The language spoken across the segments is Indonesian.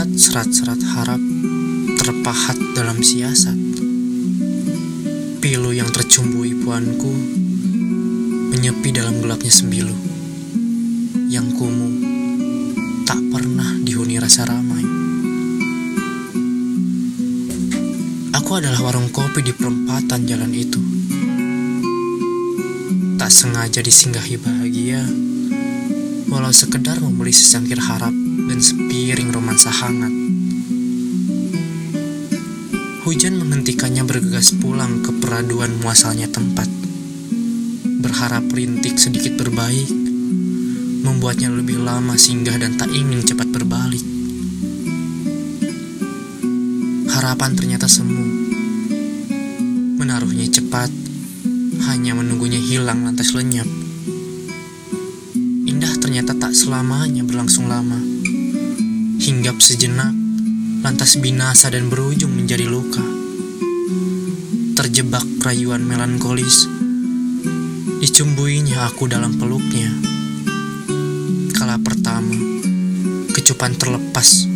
melihat serat-serat harap terpahat dalam siasat. Pilu yang terjumbui puanku menyepi dalam gelapnya sembilu, yang kumuh tak pernah dihuni rasa ramai. Aku adalah warung kopi di perempatan jalan itu. Tak sengaja disinggahi bahagia, walau sekedar membeli secangkir harap dan sepiring romansa hangat. Hujan menghentikannya bergegas pulang ke peraduan muasalnya tempat. Berharap rintik sedikit berbaik, membuatnya lebih lama singgah dan tak ingin cepat berbalik. Harapan ternyata semu, menaruhnya cepat, hanya menunggunya hilang lantas lenyap. Indah ternyata tak selamanya berlangsung lama. Hinggap sejenak, lantas binasa dan berujung menjadi luka. Terjebak rayuan melankolis, dicumbuinya aku dalam peluknya. Kala pertama, kecupan terlepas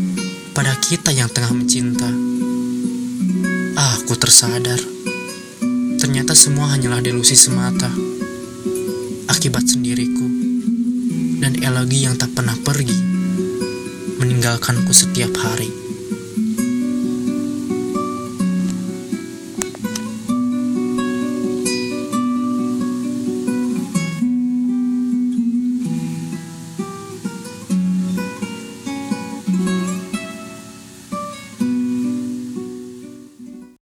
pada kita yang tengah mencinta. Aku tersadar, ternyata semua hanyalah delusi semata, akibat sendiriku dan elegi yang tak pernah pergi meninggalkanku setiap hari.